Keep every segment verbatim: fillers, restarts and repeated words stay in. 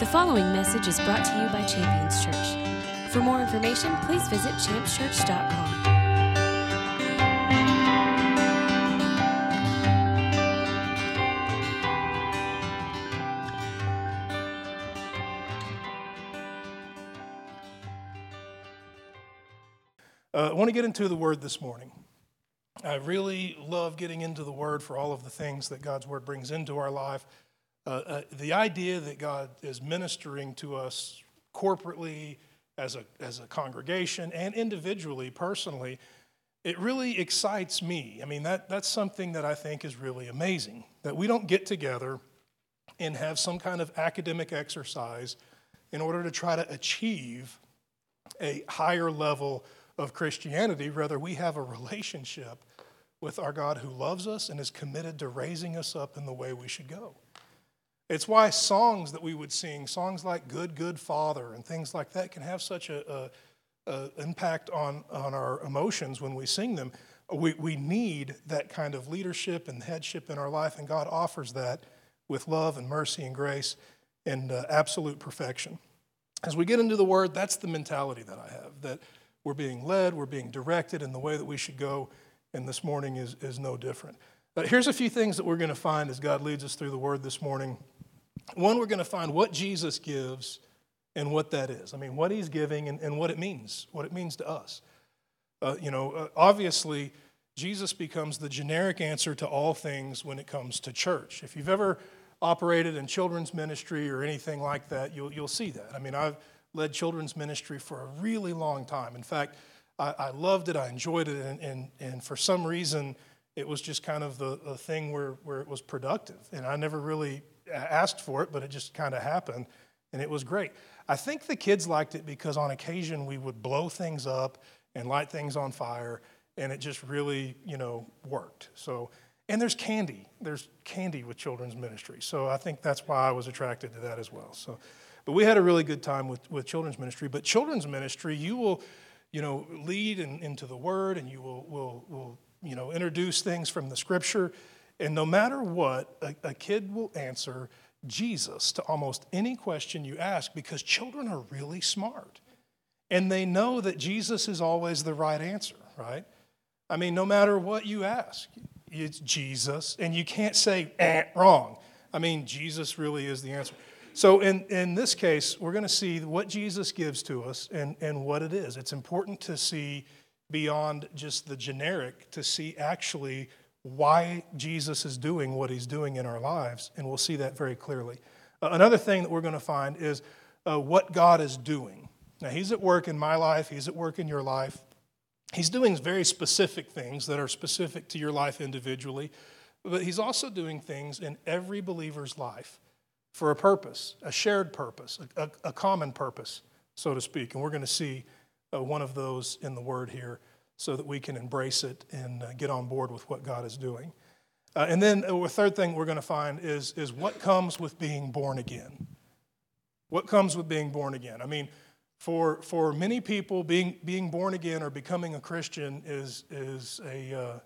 The following message is brought to you by Champions Church. For more information, please visit champs church dot com. Uh, I want to get into the Word this morning. I really love getting into the Word for all of the things that God's Word brings into our life. Uh, uh, the idea that God is ministering to us corporately, as a as a congregation, and individually, personally, it really excites me. I mean, that that's something that I think is really amazing, that we don't get together and have some kind of academic exercise in order to try to achieve a higher level of Christianity. Rather, we have a relationship with our God who loves us and is committed to raising us up in the way we should go. It's why songs that we would sing, songs like Good, Good Father and things like that, can have such an impact on, on our emotions when we sing them. We, we need that kind of leadership and headship in our life, and God offers that with love and mercy and grace and uh, absolute perfection. As we get into the Word, that's the mentality that I have, that we're being led, we're being directed in the way that we should go, and this morning is, is no different. But here's a few things that we're going to find as God leads us through the Word this morning. One, we're going to find what Jesus gives and what that is. I mean, what he's giving and, and what it means, what it means to us. Uh, you know, uh, obviously, Jesus becomes the generic answer to all things when it comes to church. If you've ever operated in children's ministry or anything like that, you'll you'll see that. I mean, I've led children's ministry for a really long time. In fact, I, I loved it, I enjoyed it, and and, and for some reason, it was just kind of the, the thing where, where it was productive. And I never really asked for it, but it just kind of happened, and it was great. I think the kids liked it because on occasion we would blow things up and light things on fire, and it just really, you know, worked. So, and there's candy. There's candy with children's ministry. So I think that's why I was attracted to that as well. So, but we had a really good time with, with children's ministry. But children's ministry, you will, you know, lead in, into the Word, and you will will will you know, introduce things from the Scripture. And no matter what, a, a kid will answer Jesus to almost any question you ask, because children are really smart. And they know that Jesus is always the right answer, right? I mean, no matter what you ask, it's Jesus. And you can't say, eh, wrong. I mean, Jesus really is the answer. So in, in this case, we're going to see what Jesus gives to us and, and what it is. It's important to see beyond just the generic, to see actually why Jesus is doing what he's doing in our lives, and we'll see that very clearly. Uh, another thing that we're going to find is uh, what God is doing. Now, he's at work in my life. He's at work in your life. He's doing very specific things that are specific to your life individually, but he's also doing things in every believer's life for a purpose, a shared purpose, a, a, a common purpose, so to speak, and we're going to see uh, one of those in the Word here, so that we can embrace it and get on board with what God is doing. Uh, and then the third thing we're going to find is, is what comes with being born again. What comes with being born again? I mean, for for many people, being being born again or becoming a Christian is, is a,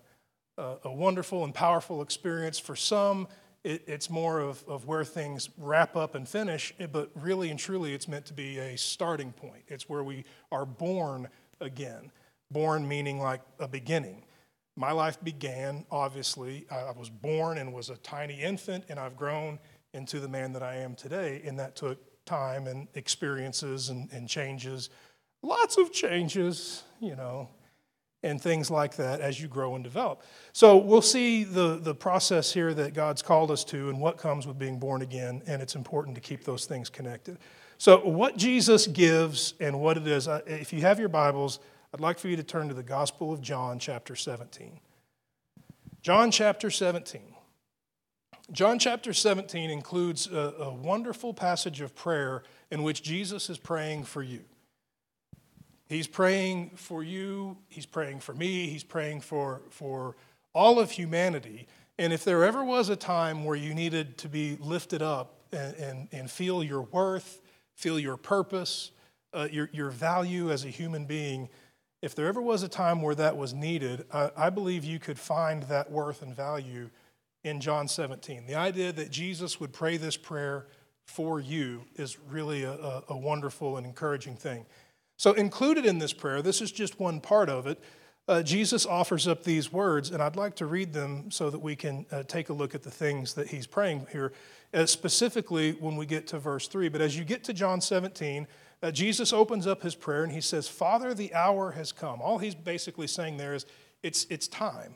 uh, a wonderful and powerful experience. For some, it, it's more of, of where things wrap up and finish, but really and truly it's meant to be a starting point. It's where we are born again. Born meaning like a beginning. My life began, obviously. I was born and was a tiny infant, and I've grown into the man that I am today, and that took time and experiences and, and changes, lots of changes, you know, and things like that as you grow and develop. So we'll see the, the process here that God's called us to and what comes with being born again, and it's important to keep those things connected. So what Jesus gives and what it is, if you have your Bibles, I'd like for you to turn to the Gospel of John, chapter seventeen. John, chapter seventeen. John, chapter seventeen includes a, a wonderful passage of prayer in which Jesus is praying for you. He's praying for you. He's praying for me. He's praying for, for all of humanity. And if there ever was a time where you needed to be lifted up and, and, and feel your worth, feel your purpose, uh, your, your value as a human being, if there ever was a time where that was needed, I, I believe you could find that worth and value in John seventeen. The idea that Jesus would pray this prayer for you is really a, a wonderful and encouraging thing. So included in this prayer, this is just one part of it, uh, Jesus offers up these words, and I'd like to read them so that we can uh, take a look at the things that he's praying here, uh, specifically when we get to verse three. But as you get to John seventeen, uh, Jesus opens up his prayer, and he says, Father, the hour has come. All he's basically saying there is, it's it's time.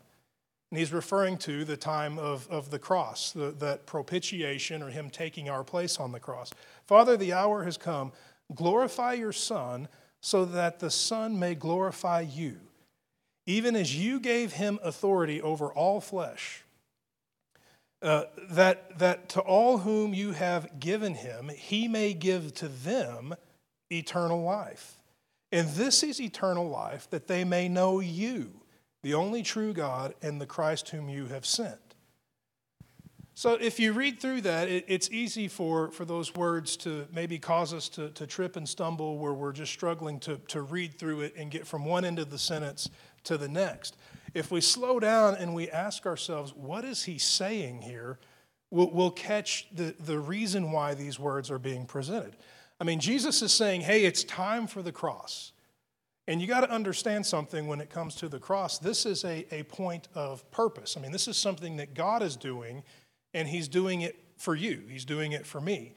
And he's referring to the time of, of the cross, the, that propitiation or him taking our place on the cross. Father, the hour has come. Glorify your Son so that the Son may glorify you, even as you gave him authority over all flesh, uh, that, that to all whom you have given him, he may give to them eternal life. And this is eternal life, that they may know you, the only true God, and the Christ whom you have sent. So if you read through that, it, it's easy for, for those words to maybe cause us to, to trip and stumble where we're just struggling to, to read through it and get from one end of the sentence to the next. If we slow down and we ask ourselves, what is he saying here, we'll, we'll catch the, the reason why these words are being presented. I mean, Jesus is saying, hey, it's time for the cross. And you got to understand something when it comes to the cross. This is a, a point of purpose. I mean, this is something that God is doing, and he's doing it for you. He's doing it for me.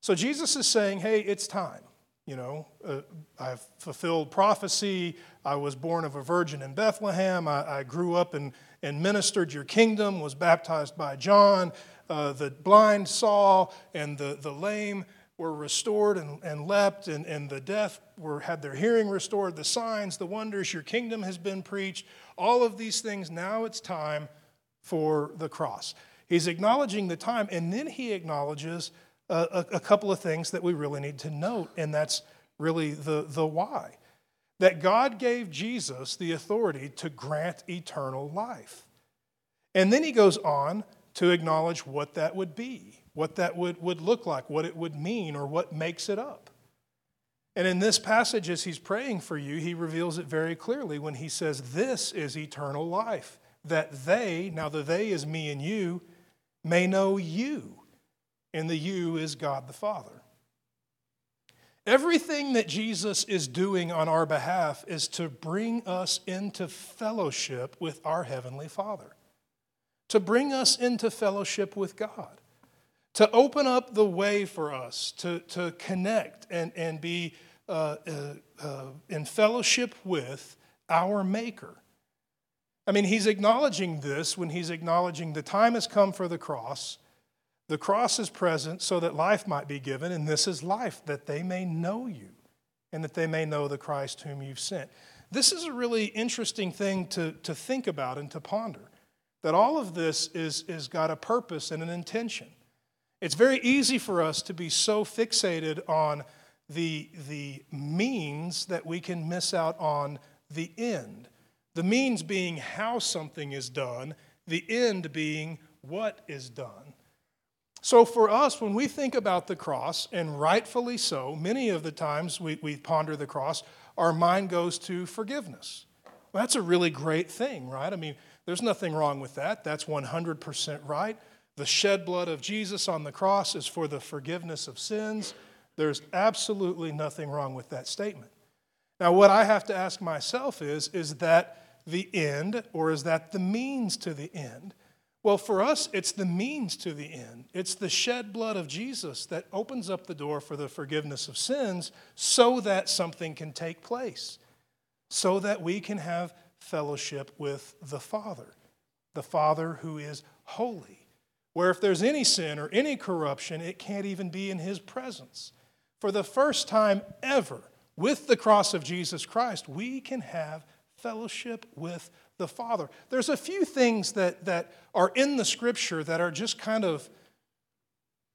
So Jesus is saying, hey, it's time. You know, uh, I've fulfilled prophecy. I was born of a virgin in Bethlehem. I, I grew up and, and ministered your kingdom, was baptized by John. Uh, the blind saw, and the, the lame were restored and, and leapt, and, and the deaf were had their hearing restored, the signs, the wonders, your kingdom has been preached, all of these things. Now it's time for the cross. He's acknowledging the time, and then he acknowledges a, a, a couple of things that we really need to note, and that's really the, the why. That God gave Jesus the authority to grant eternal life. And then he goes on to acknowledge what that would be, what that would, would look like, what it would mean, or what makes it up. And in this passage, as he's praying for you, he reveals it very clearly when he says, this is eternal life, that they, now the they is me and you, may know you, and the you is God the Father. Everything that Jesus is doing on our behalf is to bring us into fellowship with our Heavenly Father, to bring us into fellowship with God, to open up the way for us to, to connect and, and be uh, uh, uh, in fellowship with our Maker. I mean, he's acknowledging this when he's acknowledging the time has come for the cross. The cross is present so that life might be given, and this is life, that they may know you and that they may know the Christ whom you've sent. This is a really interesting thing to, to think about and to ponder, that all of this is, is got a purpose and an intention. It's very easy for us to be so fixated on the, the means that we can miss out on the end. The means being how something is done, the end being what is done. So for us, when we think about the cross, and rightfully so, many of the times we, we ponder the cross, our mind goes to forgiveness. Well, that's a really great thing, right? I mean, there's nothing wrong with that. That's one hundred percent right. The shed blood of Jesus on the cross is for the forgiveness of sins. There's absolutely nothing wrong with that statement. Now, what I have to ask myself is, is that the end, or is that the means to the end? Well, for us, it's the means to the end. It's the shed blood of Jesus that opens up the door for the forgiveness of sins so that something can take place, so that we can have fellowship with the Father, the Father who is holy, where if there's any sin or any corruption, it can't even be in his presence. For the first time ever, with the cross of Jesus Christ, we can have fellowship with the Father. There's a few things that, that are in the Scripture that are just kind of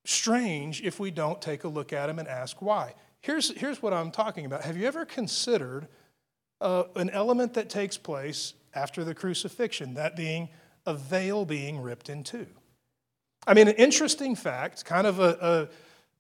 strange if we don't take a look at them and ask why. Here's, here's what I'm talking about. Have you ever considered uh, an element that takes place after the crucifixion, that being a veil being ripped in two? I mean, an interesting fact, kind of a,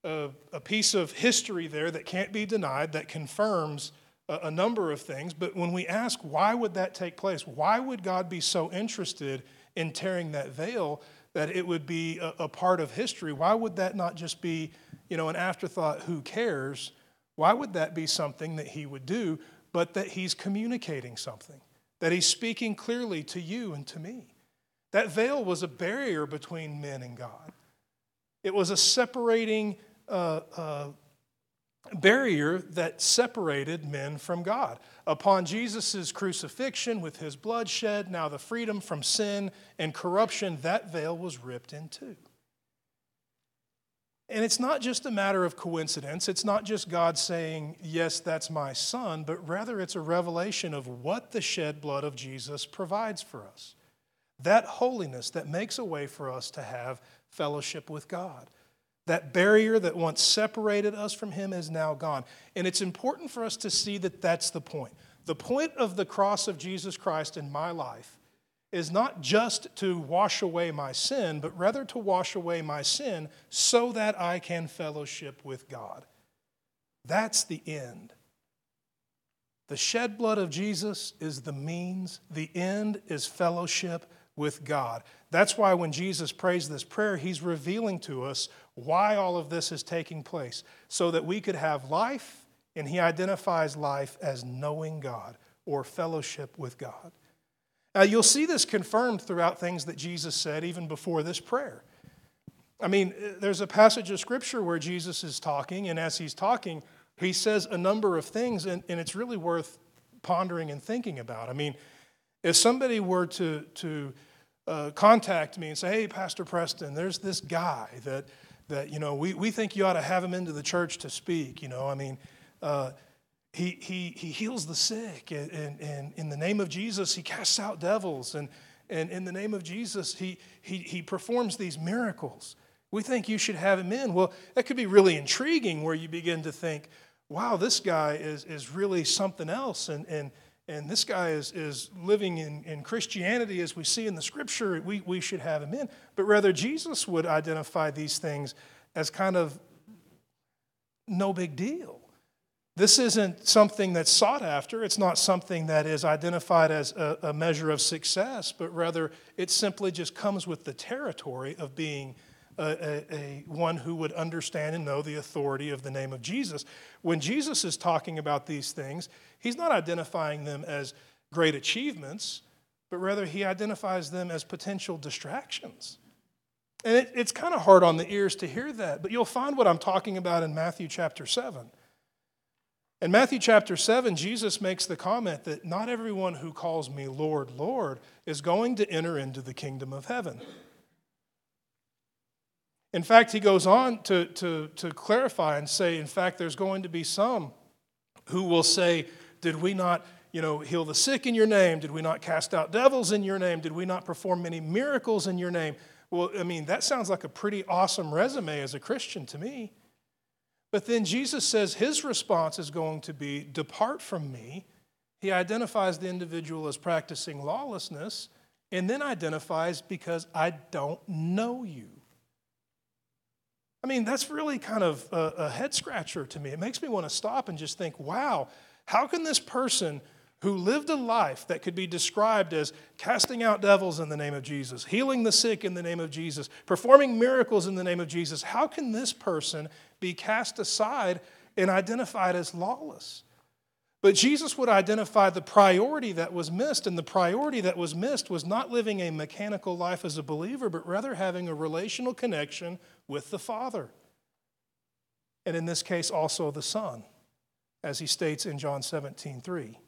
a, a piece of history there that can't be denied, that confirms a, a number of things. But when we ask, why would that take place? Why would God be so interested in tearing that veil? that it would be a, a part of history. Why would that not just be, you know, an afterthought, who cares? Why would that be something that he would do, but that he's communicating something, that he's speaking clearly to you and to me? That veil was a barrier between men and God. It was a separating uh, uh, barrier that separated men from God. Upon Jesus' crucifixion with his bloodshed, now the freedom from sin and corruption, that veil was ripped in two. And it's not just a matter of coincidence. It's not just God saying, yes, that's my son, but rather it's a revelation of what the shed blood of Jesus provides for us. That holiness that makes a way for us to have fellowship with God. That barrier that once separated us from him is now gone. And it's important for us to see that that's the point. The point of the cross of Jesus Christ in my life is not just to wash away my sin, but rather to wash away my sin so that I can fellowship with God. That's the end. The shed blood of Jesus is the means. The end is fellowship with God. That's why when Jesus prays this prayer, he's revealing to us why all of this is taking place, so that we could have life, and he identifies life as knowing God or fellowship with God. Now, you'll see this confirmed throughout things that Jesus said even before this prayer. I mean, there's a passage of Scripture where Jesus is talking, and as he's talking, he says a number of things, and, and it's really worth pondering and thinking about. I mean, if somebody were to, to uh, contact me and say, hey, Pastor Preston, there's this guy that, that you know, we, we think you ought to have him into the church to speak, you know, I mean, uh He he he heals the sick, and, and, and in the name of Jesus, he casts out devils, and, and in the name of Jesus, he, he he performs these miracles. We think you should have him in. Well, that could be really intriguing, where you begin to think, wow, this guy is is really something else, and and, and this guy is, is living in, in Christianity as we see in the Scripture. We, we should have him in. But rather, Jesus would identify these things as kind of no big deal. This isn't something that's sought after. It's not something that is identified as a, a measure of success, but rather it simply just comes with the territory of being a, a, a one who would understand and know the authority of the name of Jesus. When Jesus is talking about these things, he's not identifying them as great achievements, but rather he identifies them as potential distractions. And it, it's kind of hard on the ears to hear that, but you'll find what I'm talking about in Matthew chapter seven. In Matthew chapter seven, Jesus makes the comment that not everyone who calls me Lord, Lord is going to enter into the kingdom of heaven. In fact, he goes on to, to, to clarify and say, in fact, there's going to be some who will say, did we not, you know, heal the sick in your name? Did we not cast out devils in your name? Did we not perform many miracles in your name? Well, I mean, that sounds like a pretty awesome resume as a Christian to me. But then Jesus says his response is going to be, depart from me. He identifies the individual as practicing lawlessness, and then identifies, because I don't know you. I mean, that's really kind of a, a head scratcher to me. It makes me want to stop and just think, wow, how can this person who lived a life that could be described as casting out devils in the name of Jesus, healing the sick in the name of Jesus, performing miracles in the name of Jesus, how can this person be cast aside and identified as lawless? But Jesus would identify the priority that was missed, and the priority that was missed was not living a mechanical life as a believer, but rather having a relational connection with the Father, and in this case also the Son, as he states in John seventeen three.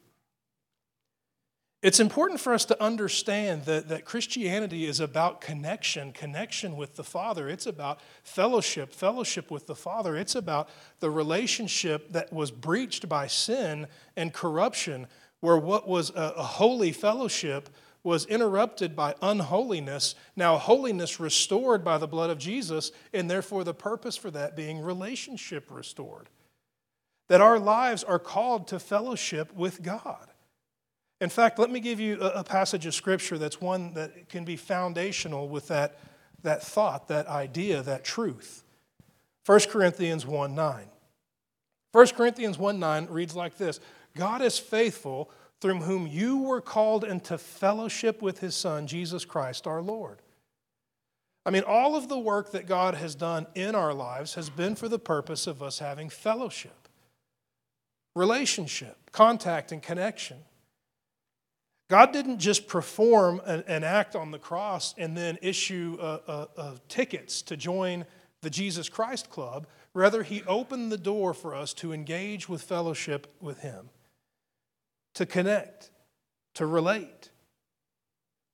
It's important for us to understand that, that Christianity is about connection, connection with the Father. It's about fellowship, fellowship with the Father. It's about the relationship that was breached by sin and corruption, where what was a, a holy fellowship was interrupted by unholiness, now holiness restored by the blood of Jesus, and therefore the purpose for that being relationship restored. That our lives are called to fellowship with God. In fact, let me give you a passage of Scripture that's one that can be foundational with that, that thought, that idea, that truth. First Corinthians one nine. First Corinthians one nine reads like this: God is faithful, through whom you were called into fellowship with his Son, Jesus Christ our Lord. I mean, all of the work that God has done in our lives has been for the purpose of us having fellowship, relationship, contact, and connection. God didn't just perform an, an act on the cross and then issue uh, uh, uh, tickets to join the Jesus Christ Club. Rather, he opened the door for us to engage with fellowship with him, to connect, to relate,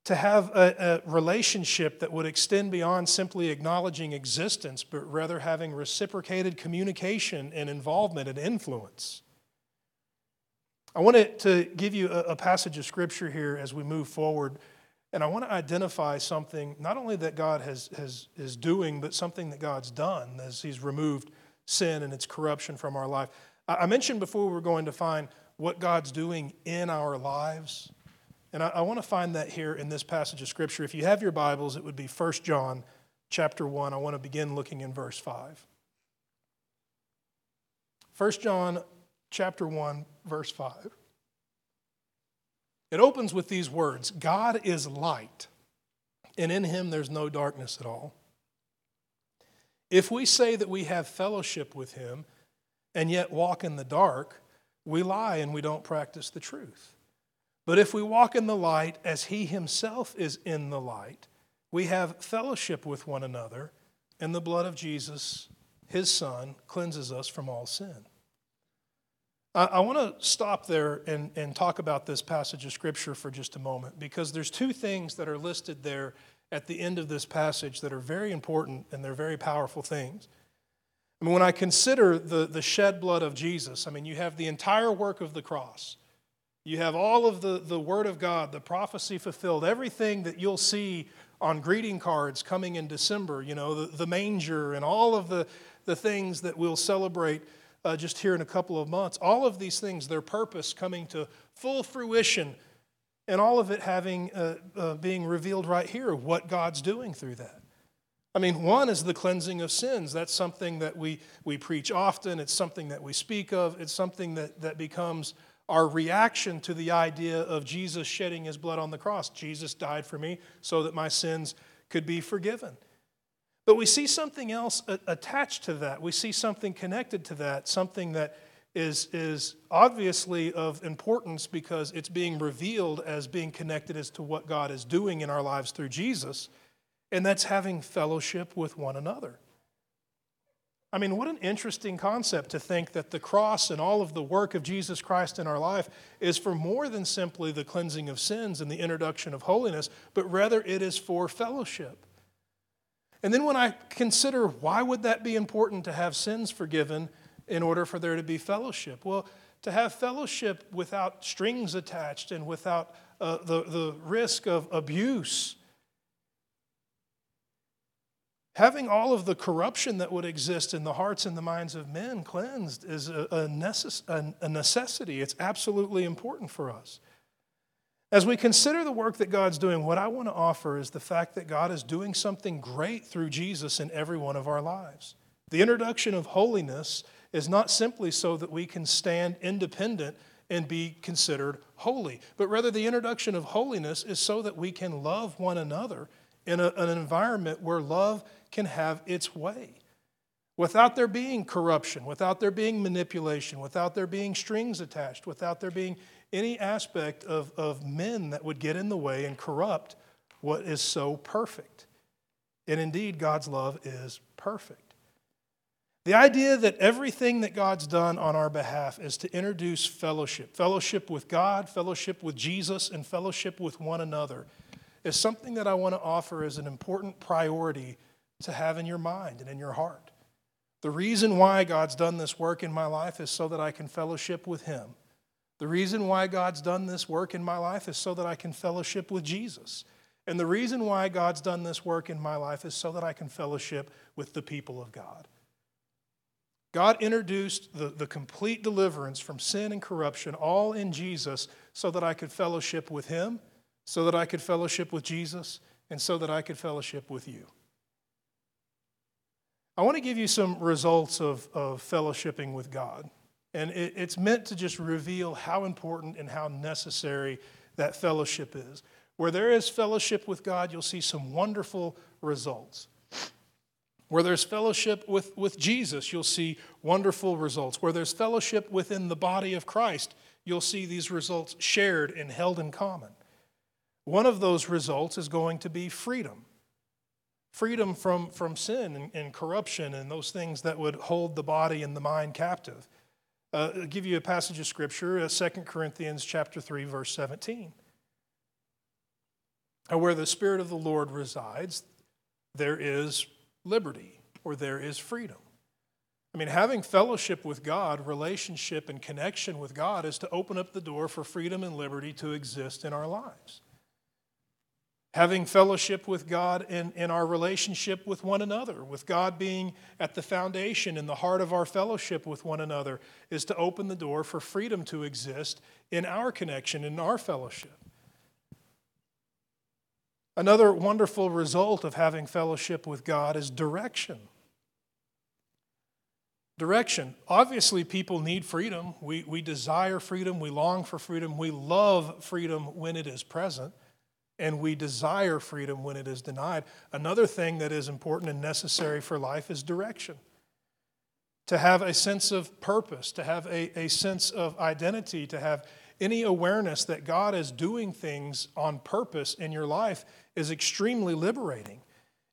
to have a, a relationship that would extend beyond simply acknowledging existence, but rather having reciprocated communication and involvement and influence. I wanted to give you a, a passage of Scripture here as we move forward, and I want to identify something, not only that God has, has is doing, but something that God's done as he's removed sin and its corruption from our life. I mentioned before we were going to find what God's doing in our lives. And I, I want to find that here in this passage of Scripture. If you have your Bibles, it would be First John chapter one. I want to begin looking in verse five. First John chapter one, verse five. It opens with these words, God is light, and in him there's no darkness at all. If we say that we have fellowship with him and yet walk in the dark, we lie and we don't practice the truth. But if we walk in the light as he himself is in the light, we have fellowship with one another, and the blood of Jesus, his son, cleanses us from all sin. I want to stop there and, and talk about this passage of Scripture for just a moment, because there's two things that are listed there at the end of this passage that are very important, and they're very powerful things. I mean, when I consider the, the shed blood of Jesus, I mean, you have the entire work of the cross. You have all of the, the Word of God, the prophecy fulfilled, everything that you'll see on greeting cards coming in December, you know, the, the manger and all of the, the things that we'll celebrate Uh, just here in a couple of months, all of these things, their purpose coming to full fruition, and all of it having uh, uh, being revealed right here, what God's doing through that. I mean, one is the cleansing of sins. That's something that we we preach often. It's something that we speak of. It's something that, that becomes our reaction to the idea of Jesus shedding his blood on the cross. Jesus died for me so that my sins could be forgiven. But we see something else attached to that. We see something connected to that, something that is, is obviously of importance because it's being revealed as being connected as to what God is doing in our lives through Jesus, and that's having fellowship with one another. I mean, what an interesting concept to think that the cross and all of the work of Jesus Christ in our life is for more than simply the cleansing of sins and the introduction of holiness, but rather it is for fellowship. And then when I consider why would that be important to have sins forgiven in order for there to be fellowship? Well, to have fellowship without strings attached and without uh, the, the risk of abuse. Having all of the corruption that would exist in the hearts and the minds of men cleansed is a, a, necess- a necessity. It's absolutely important for us. As we consider the work that God's doing, what I want to offer is the fact that God is doing something great through Jesus in every one of our lives. The introduction of holiness is not simply so that we can stand independent and be considered holy, but rather the introduction of holiness is so that we can love one another in a, an environment where love can have its way. Without there being corruption, without there being manipulation, without there being strings attached, without there being any aspect of, of men that would get in the way and corrupt what is so perfect. And indeed, God's love is perfect. The idea that everything that God's done on our behalf is to introduce fellowship, fellowship with God, fellowship with Jesus, and fellowship with one another is something that I want to offer as an important priority to have in your mind and in your heart. The reason why God's done this work in my life is so that I can fellowship with him. The reason why God's done this work in my life is so that I can fellowship with Jesus. And the reason why God's done this work in my life is so that I can fellowship with the people of God. God introduced the, the complete deliverance from sin and corruption all in Jesus so that I could fellowship with him, so that I could fellowship with Jesus, and so that I could fellowship with you. I want to give you some results of, of fellowshipping with God. And it's meant to just reveal how important and how necessary that fellowship is. Where there is fellowship with God, you'll see some wonderful results. Where there's fellowship with, with Jesus, you'll see wonderful results. Where there's fellowship within the body of Christ, you'll see these results shared and held in common. One of those results is going to be freedom. Freedom from, from sin and, and corruption and those things that would hold the body and the mind captive. Uh, I'll give you a passage of Scripture, uh, Second Corinthians chapter three, verse seventeen. Where the Spirit of the Lord resides, there is liberty, or there is freedom. I mean, having fellowship with God, relationship and connection with God is to open up the door for freedom and liberty to exist in our lives. Having fellowship with God in, in our relationship with one another, with God being at the foundation and the heart of our fellowship with one another, is to open the door for freedom to exist in our connection, in our fellowship. Another wonderful result of having fellowship with God is direction. Direction. Obviously, people need freedom. We, we desire freedom. We long for freedom. We love freedom when it is present. And we desire freedom when it is denied. Another thing that is important and necessary for life is direction. To have a sense of purpose, to have a, a sense of identity, to have any awareness that God is doing things on purpose in your life is extremely liberating.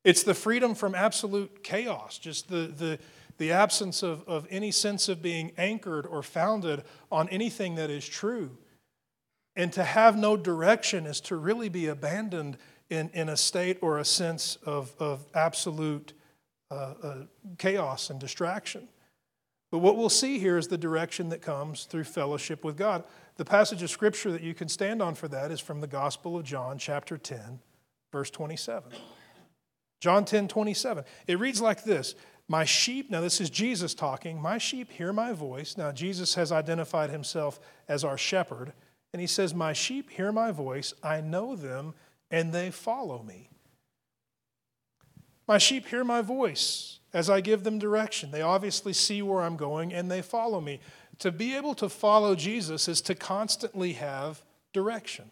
It's the freedom from absolute chaos, just the the, the absence of, of any sense of being anchored or founded on anything that is true. And to have no direction is to really be abandoned in, in a state or a sense of, of absolute uh, uh, chaos and distraction. But what we'll see here is the direction that comes through fellowship with God. The passage of Scripture that you can stand on for that is from the Gospel of John, chapter ten, verse twenty-seven. John ten, twenty-seven. It reads like this. My sheep, now this is Jesus talking, my sheep hear my voice. Now Jesus has identified himself as our shepherd. And he says, my sheep hear my voice, I know them, and they follow me. My sheep hear my voice as I give them direction. They obviously see where I'm going, and they follow me. To be able to follow Jesus is to constantly have direction.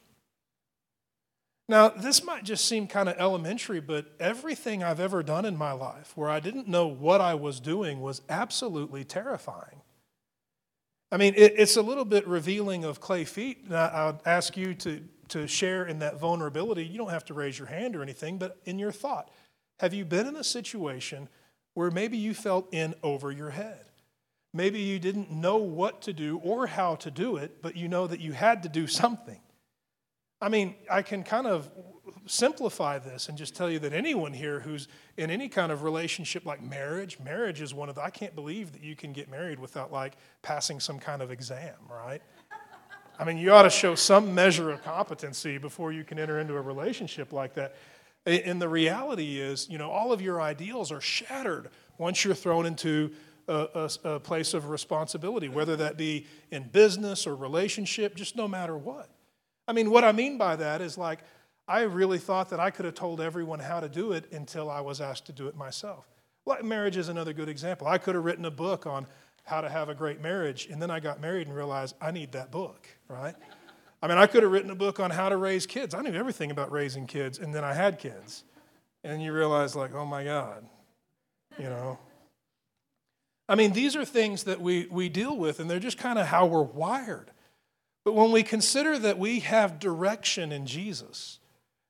Now, this might just seem kind of elementary, but everything I've ever done in my life where I didn't know what I was doing was absolutely terrifying. I mean, it, it's a little bit revealing of clay feet. And I, I'll ask you to, to share in that vulnerability. You don't have to raise your hand or anything, but in your thought, have you been in a situation where maybe you felt in over your head? Maybe you didn't know what to do or how to do it, but you know that you had to do something. I mean, I can kind of simplify this and just tell you that anyone here who's in any kind of relationship like marriage, marriage is one of the, I can't believe that you can get married without like passing some kind of exam, right? I mean, you ought to show some measure of competency before you can enter into a relationship like that. And the reality is, you know, all of your ideals are shattered once you're thrown into a, a, a place of responsibility, whether that be in business or relationship, just no matter what. I mean, what I mean by that is like, I really thought that I could have told everyone how to do it until I was asked to do it myself. Like marriage is another good example. I could have written a book on how to have a great marriage, and then I got married and realized I need that book, right? I mean, I could have written a book on how to raise kids. I knew everything about raising kids, and then I had kids. And you realize, like, oh, my God, you know. I mean, these are things that we, we deal with, and they're just kind of how we're wired. But when we consider that we have direction in Jesus,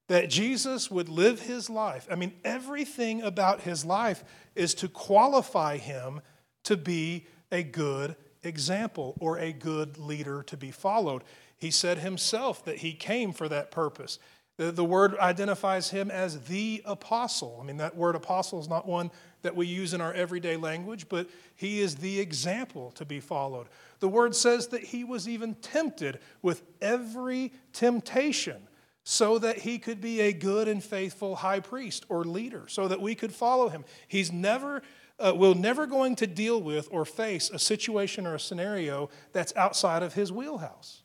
that Jesus would live his life. I mean, everything about his life is to qualify him to be a good example or a good leader to be followed. He said himself that he came for that purpose. The, the word identifies him as the apostle. I mean, that word apostle is not one that we use in our everyday language, but he is the example to be followed. The word says that he was even tempted with every temptation, so that he could be a good and faithful high priest or leader, so that we could follow him. He's never, uh, we're never going to deal with or face a situation or a scenario that's outside of his wheelhouse.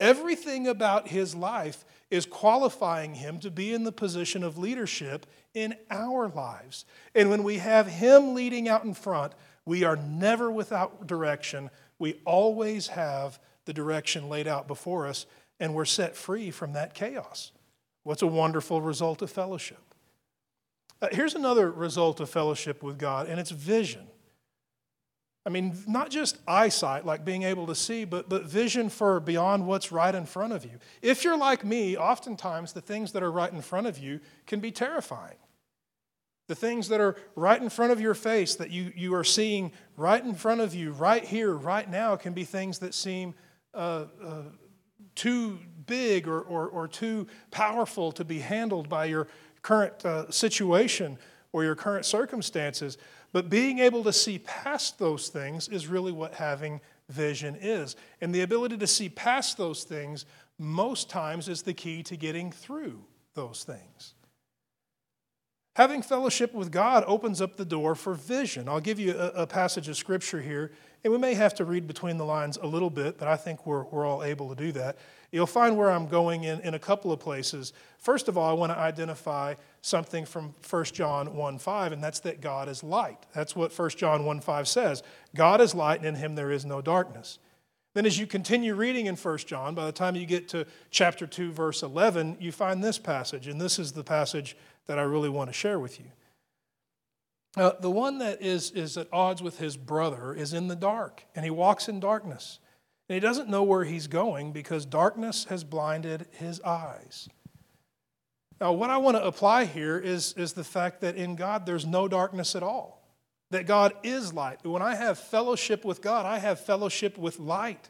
Everything about his life is qualifying him to be in the position of leadership in our lives. And when we have him leading out in front, we are never without direction. We always have the direction laid out before us. and we're set free from that chaos. What's a wonderful result of fellowship? Uh, here's another result of fellowship with God, and it's vision. I mean, not just eyesight, like being able to see, but, but vision for beyond what's right in front of you. If you're like me, oftentimes the things that are right in front of you can be terrifying. The things that are right in front of your face, that you, you are seeing right in front of you, right here, right now, can be things that seem uh, uh, too big or, or, or too powerful to be handled by your current uh, situation or your current circumstances. But being able to see past those things is really what having vision is. And the ability to see past those things most times is the key to getting through those things. Having fellowship with God opens up the door for vision. I'll give you a, a passage of Scripture here, and we may have to read between the lines a little bit, but I think we're, we're all able to do that. You'll find where I'm going in, in a couple of places. First of all, I want to identify something from First John one five, and that's that God is light. That's what First John one five says. God is light, and in him there is no darkness. Then as you continue reading in First John, by the time you get to chapter two, verse eleven, you find this passage, and this is the passage that I really want to share with you. Uh, the one that is, is at odds with his brother is in the dark, and he walks in darkness. And he doesn't know where he's going because darkness has blinded his eyes. Now, what I want to apply here is, is the fact that in God there's no darkness at all, that God is light. When I have fellowship with God, I have fellowship with light.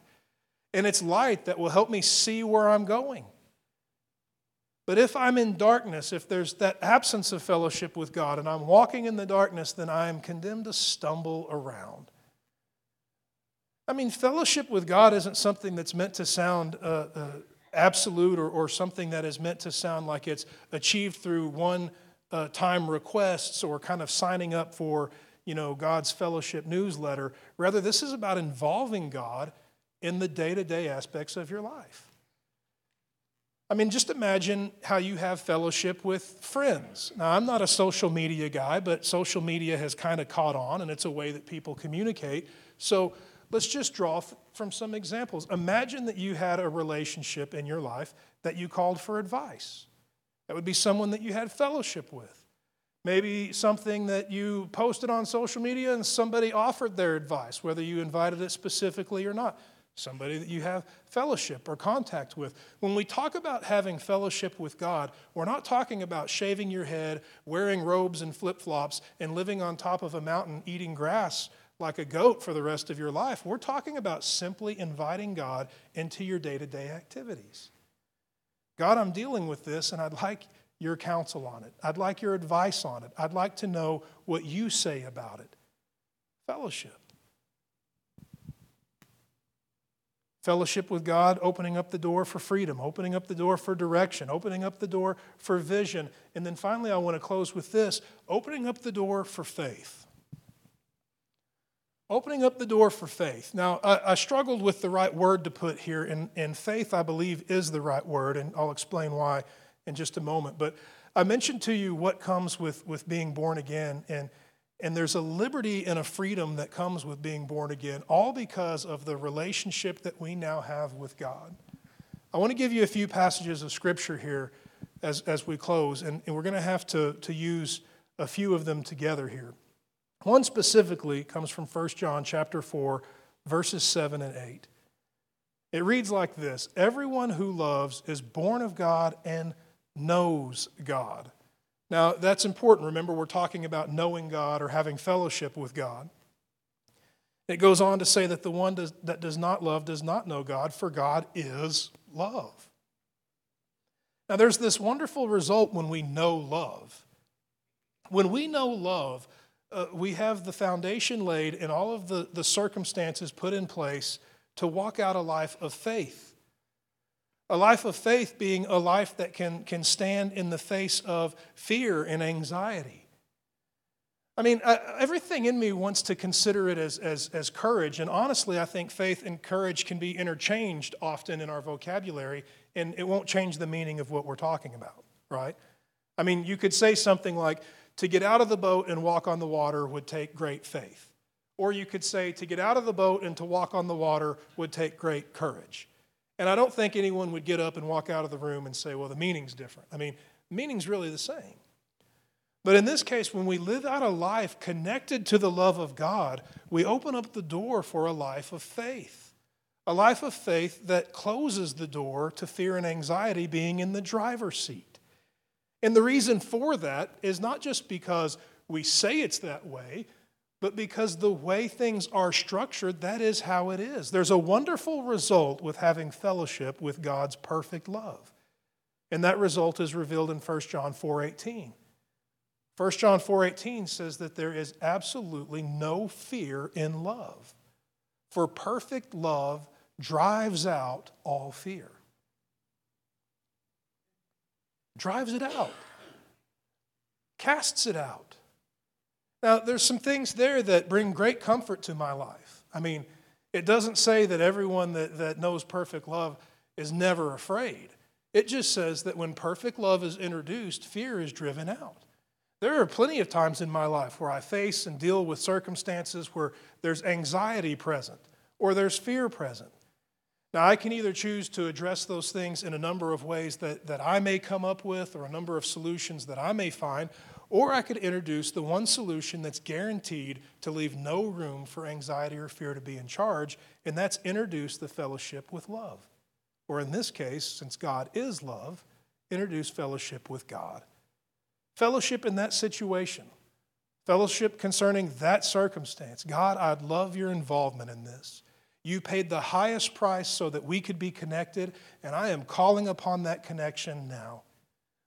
And it's light that will help me see where I'm going. But if I'm in darkness, if there's that absence of fellowship with God and I'm walking in the darkness, then I am condemned to stumble around. I mean, fellowship with God isn't something that's meant to sound uh, uh, absolute or, or something that is meant to sound like it's achieved through one-time uh, requests or kind of signing up for, you know, God's fellowship newsletter. Rather, this is about involving God in the day-to-day aspects of your life. I mean, just imagine how you have fellowship with friends. Now, I'm not a social media guy, but social media has kind of caught on, and it's a way that people communicate. So let's just draw f- from some examples. Imagine that you had a relationship in your life that you called for advice. That would be someone that you had fellowship with. Maybe something that you posted on social media and somebody offered their advice, whether you invited it specifically or not. Somebody that you have fellowship or contact with. When we talk about having fellowship with God, we're not talking about shaving your head, wearing robes and flip-flops, and living on top of a mountain eating grass like a goat for the rest of your life. We're talking about simply inviting God into your day-to-day activities. God, I'm dealing with this, and I'd like your counsel on it. I'd like your advice on it. I'd like to know what you say about it. Fellowship. Fellowship with God, opening up the door for freedom, opening up the door for direction, opening up the door for vision. And then finally, I want to close with this, opening up the door for faith. Opening up the door for faith. Now, I, I struggled with the right word to put here, and, and faith, I believe, is the right word, and I'll explain why in just a moment. But I mentioned to you what comes with, with being born again, and And there's a liberty and a freedom that comes with being born again, all because of the relationship that we now have with God. I want to give you a few passages of Scripture here as, as we close, and, and we're going to have to, to use a few of them together here. One specifically comes from First John chapter four, verses seven and eight. It reads like this, "Everyone who loves is born of God and knows God." Now, that's important. Remember, we're talking about knowing God or having fellowship with God. It goes on to say that the one does, that does not love does not know God, for God is love. Now, there's this wonderful result when we know love. When we know love, uh, we have the foundation laid and all of the, the circumstances put in place to walk out a life of faith. A life of faith being a life that can, can stand in the face of fear and anxiety. I mean, I, everything in me wants to consider it as, as, as courage. And honestly, I think faith and courage can be interchanged often in our vocabulary, and it won't change the meaning of what we're talking about, right? I mean, you could say something like, to get out of the boat and walk on the water would take great faith. Or you could say, to get out of the boat and to walk on the water would take great courage. And I don't think anyone would get up and walk out of the room and say, well, the meaning's different. I mean, the meaning's really the same. But in this case, when we live out a life connected to the love of God, we open up the door for a life of faith. A life of faith that closes the door to fear and anxiety being in the driver's seat. And the reason for that is not just because we say it's that way, but because the way things are structured, that is how it is. There's a wonderful result with having fellowship with God's perfect love. And that result is revealed in First John four eighteen. First John four eighteen says that there is absolutely no fear in love. For perfect love drives out all fear. Drives it out. Casts it out. Now, there's some things there that bring great comfort to my life. I mean, it doesn't say that everyone that, that knows perfect love is never afraid. It just says that when perfect love is introduced, fear is driven out. There are plenty of times in my life where I face and deal with circumstances where there's anxiety present or there's fear present. Now, I can either choose to address those things in a number of ways that, that I may come up with or a number of solutions that I may find, or I could introduce the one solution that's guaranteed to leave no room for anxiety or fear to be in charge, and that's introduce the fellowship with love. Or in this case, since God is love, introduce fellowship with God. Fellowship in that situation. Fellowship concerning that circumstance. God, I'd love your involvement in this. You paid the highest price so that we could be connected, and I am calling upon that connection now.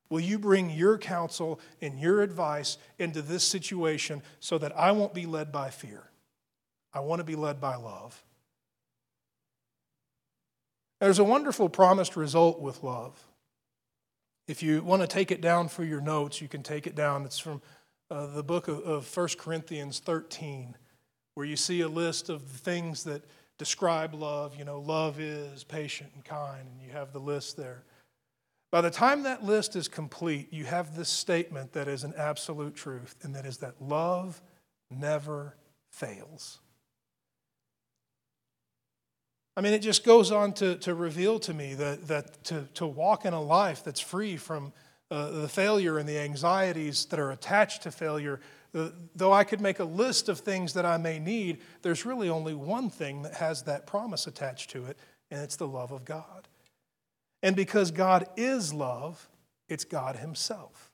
Will you bring your counsel and your advice into this situation so that I won't be led by fear? I want to be led by love. There's a wonderful promised result with love. If you want to take it down for your notes, you can take it down. It's from uh, the book of, of First Corinthians thirteen, where you see a list of the things that describe love. You know, love is patient and kind, and you have the list there. By the time that list is complete, you have this statement that is an absolute truth, and that is that love never fails. I mean, it just goes on to, to reveal to me that, that to, to walk in a life that's free from uh, the failure and the anxieties that are attached to failure, uh, though I could make a list of things that I may need, there's really only one thing that has that promise attached to it, and it's the love of God. And because God is love, it's God himself.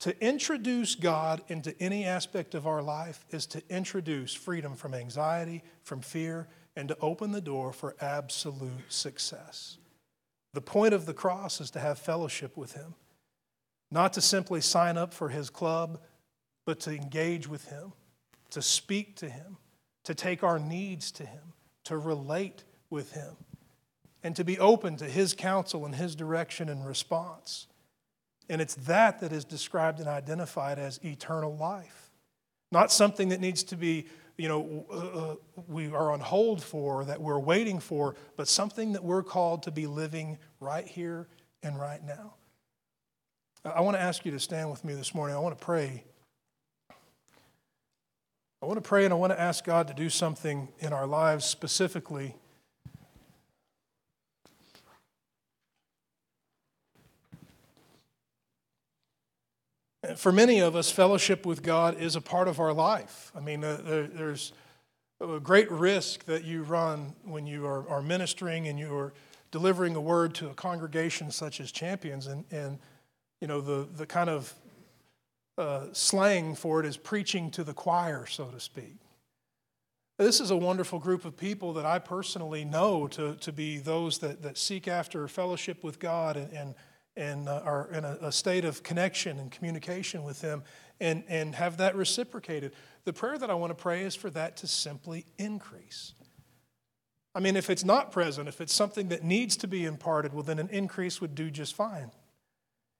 To introduce God into any aspect of our life is to introduce freedom from anxiety, from fear, and to open the door for absolute success. The point of the cross is to have fellowship with him, not to simply sign up for his club, but to engage with him, to speak to him, to take our needs to him, to relate with him, and to be open to his counsel and his direction and response. And it's that that is described and identified as eternal life. Not something that needs to be, you know, uh, we are on hold for, that we're waiting for, but something that we're called to be living right here and right now. I want to ask you to stand with me this morning. I want to pray. I want to pray and I want to ask God to do something in our lives specifically . For many of us, fellowship with God is a part of our life. I mean, uh, there, there's a great risk that you run when you are, are ministering and you are delivering a word to a congregation such as Champions. And, and you know, the, the kind of uh, slang for it is preaching to the choir, so to speak. This is a wonderful group of people that I personally know to, to be those that, that seek after fellowship with God and, and and uh, are in a, a state of connection and communication with him and, and have that reciprocated. The prayer that I want to pray is for that to simply increase. I mean, if it's not present, if it's something that needs to be imparted, well, then an increase would do just fine.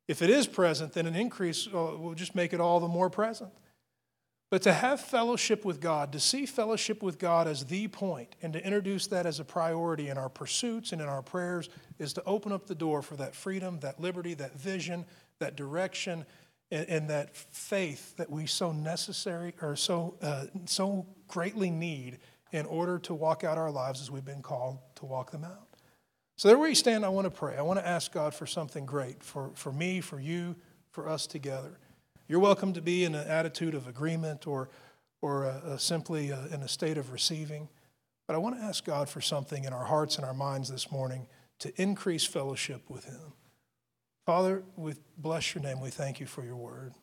If it is present, then an increase uh, will just make it all the more present. But to have fellowship with God, to see fellowship with God as the point, and to introduce that as a priority in our pursuits and in our prayers is to open up the door for that freedom, that liberty, that vision, that direction, and, and that faith that we so necessary or so uh, so greatly need in order to walk out our lives as we've been called to walk them out. So there where you stand, I want to pray. I want to ask God for something great for, for me, for you, for us together. You're welcome to be in an attitude of agreement or or uh, uh, simply uh, in a state of receiving. But I want to ask God for something in our hearts and our minds this morning to increase fellowship with him. Father, we bless your name. We thank you for your word.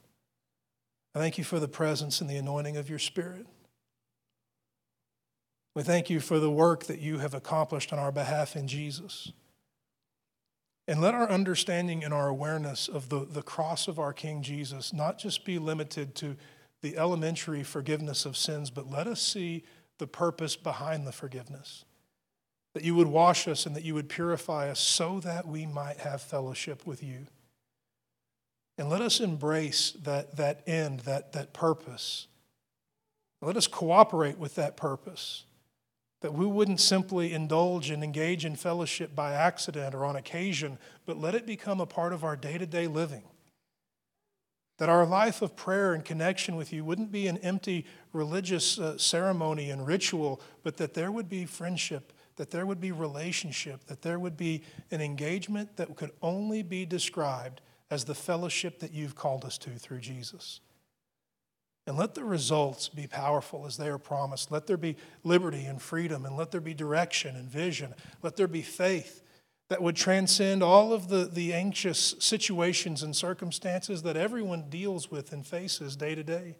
I thank you for the presence and the anointing of your Spirit. We thank you for the work that you have accomplished on our behalf in Jesus. And let our understanding and our awareness of the, the cross of our King Jesus not just be limited to the elementary forgiveness of sins, but let us see the purpose behind the forgiveness. That you would wash us and that you would purify us so that we might have fellowship with you. And let us embrace that, that end, that, that purpose. Let us cooperate with that purpose. That we wouldn't simply indulge and engage in fellowship by accident or on occasion, but let it become a part of our day-to-day living. That our life of prayer and connection with you wouldn't be an empty religious uh, ceremony and ritual, but that there would be friendship, that there would be relationship, that there would be an engagement that could only be described as the fellowship that you've called us to through Jesus. And let the results be powerful as they are promised. Let there be liberty and freedom, and let there be direction and vision. Let there be faith that would transcend all of the, the anxious situations and circumstances that everyone deals with and faces day to day.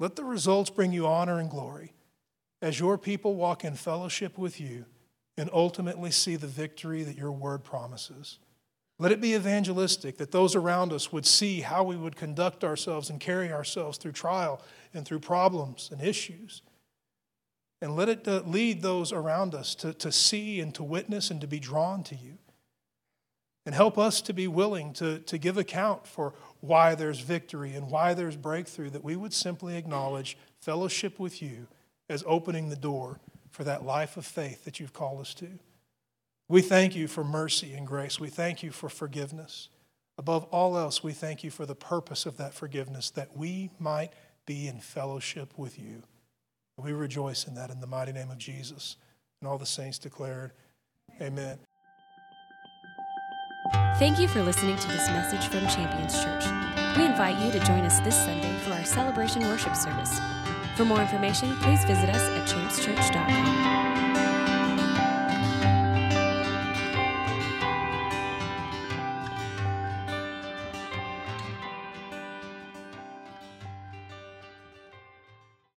Let the results bring you honor and glory as your people walk in fellowship with you and ultimately see the victory that your word promises. Let it be evangelistic, that those around us would see how we would conduct ourselves and carry ourselves through trial and through problems and issues. And let it lead those around us to, to see and to witness and to be drawn to you. And help us to be willing to, to give account for why there's victory and why there's breakthrough, that we would simply acknowledge fellowship with you as opening the door for that life of faith that you've called us to. We thank you for mercy and grace. We thank you for forgiveness. Above all else, we thank you for the purpose of that forgiveness, that we might be in fellowship with you. We rejoice in that in the mighty name of Jesus. And all the saints declared, amen. Thank you for listening to this message from Champions Church. We invite you to join us this Sunday for our celebration worship service. For more information, please visit us at champs church dot com.